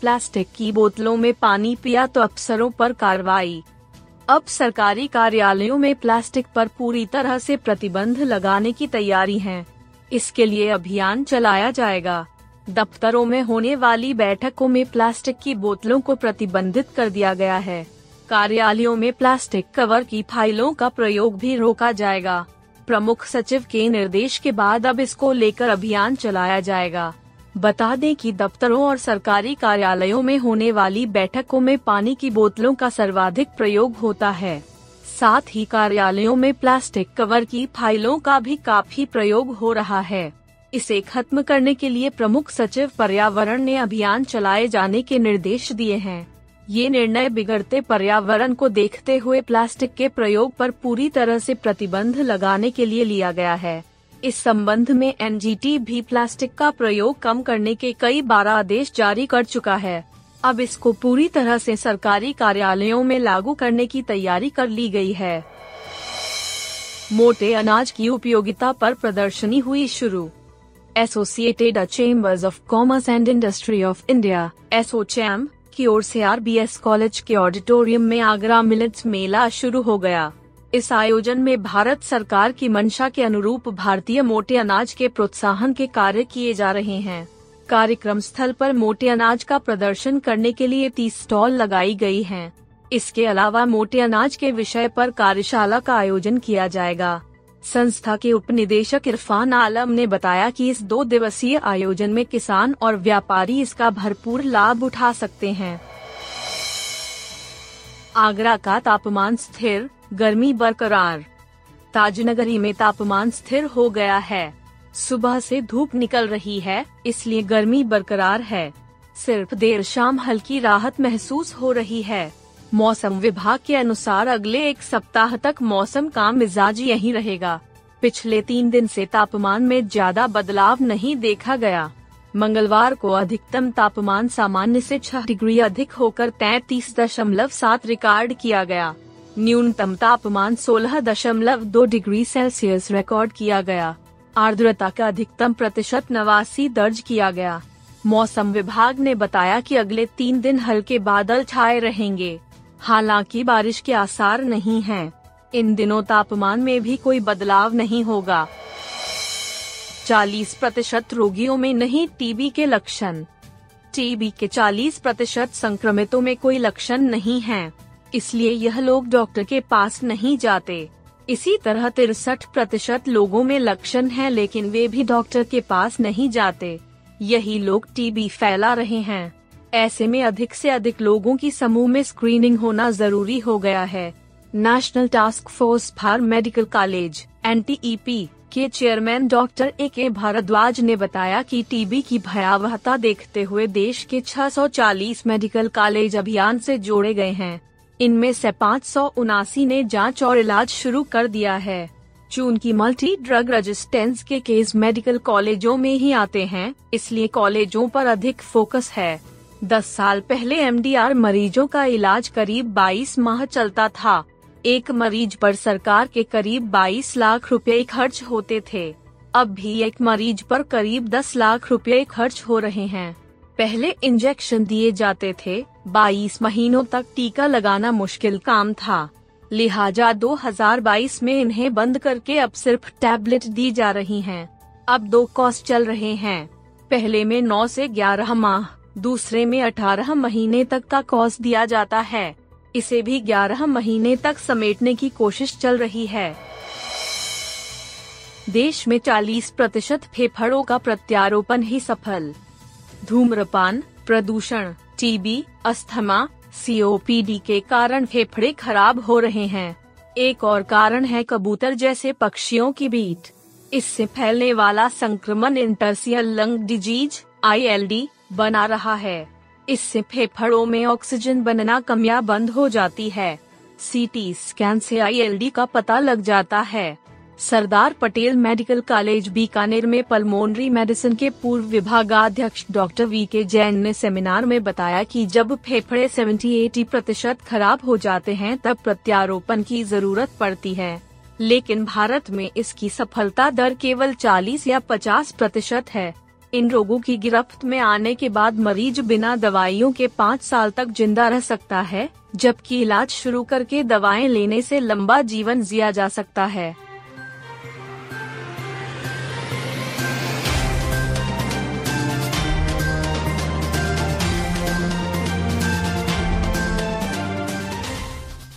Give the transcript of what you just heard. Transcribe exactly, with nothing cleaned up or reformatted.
Plastic की बोतलों में पानी पिया तो अफसरों पर कार्रवाई। अब सरकारी कार्यालयों में प्लास्टिक पर पूरी तरह से प्रतिबंध लगाने की तैयारी है। इसके लिए अभियान चलाया जाएगा। दफ्तरों में होने वाली बैठकों में प्लास्टिक की बोतलों को प्रतिबंधित कर दिया गया है। कार्यालयों में प्लास्टिक कवर की फाइलों का प्रयोग भी रोका जाएगा। प्रमुख सचिव के निर्देश के बाद अब इसको लेकर अभियान चलाया जाएगा। बता दें कि दफ्तरों और सरकारी कार्यालयों में होने वाली बैठकों में पानी की बोतलों का सर्वाधिक प्रयोग होता है। साथ ही कार्यालयों में प्लास्टिक कवर की फाइलों का भी काफी प्रयोग हो रहा है। इसे खत्म करने के लिए प्रमुख सचिव पर्यावरण ने अभियान चलाए जाने के निर्देश दिए हैं। ये निर्णय बिगड़ते पर्यावरण को देखते हुए प्लास्टिक के प्रयोग पर पूरी तरह से प्रतिबंध लगाने के लिए लिया गया है। इस संबंध में एनजीटी भी प्लास्टिक का प्रयोग कम करने के कई बार आदेश जारी कर चुका है। अब इसको पूरी तरह से सरकारी कार्यालयों में लागू करने की तैयारी कर ली गई है। मोटे अनाज की उपयोगिता पर प्रदर्शनी हुई शुरू। Associated chambers of commerce and industry of India ASSOCHAM की ओर से आरबीएस कॉलेज के ऑडिटोरियम में आगरा मिलेट्स मेला शुरू हो गया। इस आयोजन में भारत सरकार की मंशा के अनुरूप भारतीय मोटे अनाज के प्रोत्साहन के कार्य किए जा रहे हैं। कार्यक्रम स्थल पर मोटे अनाज का प्रदर्शन करने के लिए तीस स्टॉल लगाई गई हैं। इसके अलावा मोटे अनाज के विषय पर कार्यशाला का आयोजन किया जाएगा। संस्था के उपनिदेशक इरफान आलम ने बताया कि इस दो दिवसीय आयोजन में किसान और व्यापारी इसका भरपूर लाभ उठा सकते हैं। आगरा का तापमान स्थिर, गर्मी बरकरार। ताजनगरी में तापमान स्थिर हो गया है। सुबह से धूप निकल रही है, इसलिए गर्मी बरकरार है। सिर्फ देर शाम हल्की राहत महसूस हो रही है। मौसम विभाग के अनुसार अगले एक सप्ताह तक मौसम का मिजाज यही रहेगा। पिछले तीन दिन से तापमान में ज्यादा बदलाव नहीं देखा गया। मंगलवार को अधिकतम तापमान सामान्य से छह डिग्री अधिक होकर तैंतीस दशमलव सात रिकॉर्ड किया गया। न्यूनतम तापमान सोलह दशमलव दो डिग्री सेल्सियस रिकॉर्ड किया गया। आर्द्रता का अधिकतम प्रतिशत नवासी दर्ज किया गया। मौसम विभाग ने बताया कि अगले तीन दिन हल्के बादल छाए रहेंगे, हालांकि बारिश के आसार नहीं हैं। इन दिनों तापमान में भी कोई बदलाव नहीं होगा। चालीस प्रतिशत रोगियों में नहीं टीबी के लक्षण। टीबी के चालीस प्रतिशत संक्रमितों में कोई लक्षण नहीं है, इसलिए यह लोग डॉक्टर के पास नहीं जाते। इसी तरह तिरसठ प्रतिशत लोगों में लक्षण है, लेकिन वे भी डॉक्टर के पास नहीं जाते। यही लोग टीबी फैला रहे हैं। ऐसे में अधिक से अधिक लोगों की समूह में स्क्रीनिंग होना जरूरी हो गया है। National task force for medical college N T E P के chairman doctor A K Bhardwaj ने बताया कि टीबी की भयावहता देखते हुए देश के छह सौ चालीस मेडिकल कॉलेज अभियान से जोड़े गए हैं। इनमें से पाँच सौ उनासी ने जांच और इलाज शुरू कर दिया है। चून की मल्टी ड्रग रेजिस्टेंस के केस मेडिकल कॉलेजों में ही आते हैं, इसलिए कॉलेजों पर अधिक फोकस है। दस साल पहले एम डी आर मरीजों का इलाज करीब बाईस माह चलता था। एक मरीज पर सरकार के करीब बाईस लाख रुपए खर्च होते थे। अब भी एक मरीज पर करीब दस लाख रुपए खर्च हो रहे हैं। पहले इंजेक्शन दिए जाते थे, बाईस महीनों तक टीका लगाना मुश्किल काम था, लिहाजा दो हज़ार बाईस में इन्हें बंद करके अब सिर्फ टैबलेट दी जा रही हैं। अब दो कोर्स चल रहे हैं, पहले में नौ से ग्यारह माह, दूसरे में अठारह महीने तक का कोर्स दिया जाता है। इसे भी ग्यारह महीने तक समेटने की कोशिश चल रही है। देश में चालीस प्रतिशत फेफड़ों का प्रत्यारोपण ही सफल। धूम्रपान, प्रदूषण, टीबी, अस्थमा, सी ओ पी डी के कारण फेफड़े खराब हो रहे हैं। एक और कारण है कबूतर जैसे पक्षियों की बीट। इससे फैलने वाला संक्रमण interstitial lung disease I L D बना रहा है। इससे फेफड़ों में ऑक्सीजन बनना कम या बंद हो जाती है। सीटी स्कैन से आई एल डी का पता लग जाता है। सरदार पटेल मेडिकल कॉलेज बीकानेर में पल्मोनरी मेडिसिन के पूर्व विभागाध्यक्ष डॉक्टर वी के जैन ने सेमिनार में बताया कि जब फेफड़े सत्तर अस्सी प्रतिशत खराब हो जाते हैं तब प्रत्यारोपण की जरूरत पड़ती है, लेकिन भारत में इसकी सफलता दर केवल चालीस या पचास प्रतिशत है। इन रोगों की गिरफ्त में आने के बाद मरीज बिना दवाइयों के पाँच साल तक जिंदा रह सकता है, जबकि इलाज शुरू करके दवाएं लेने से लंबा जीवन जिया जा सकता है।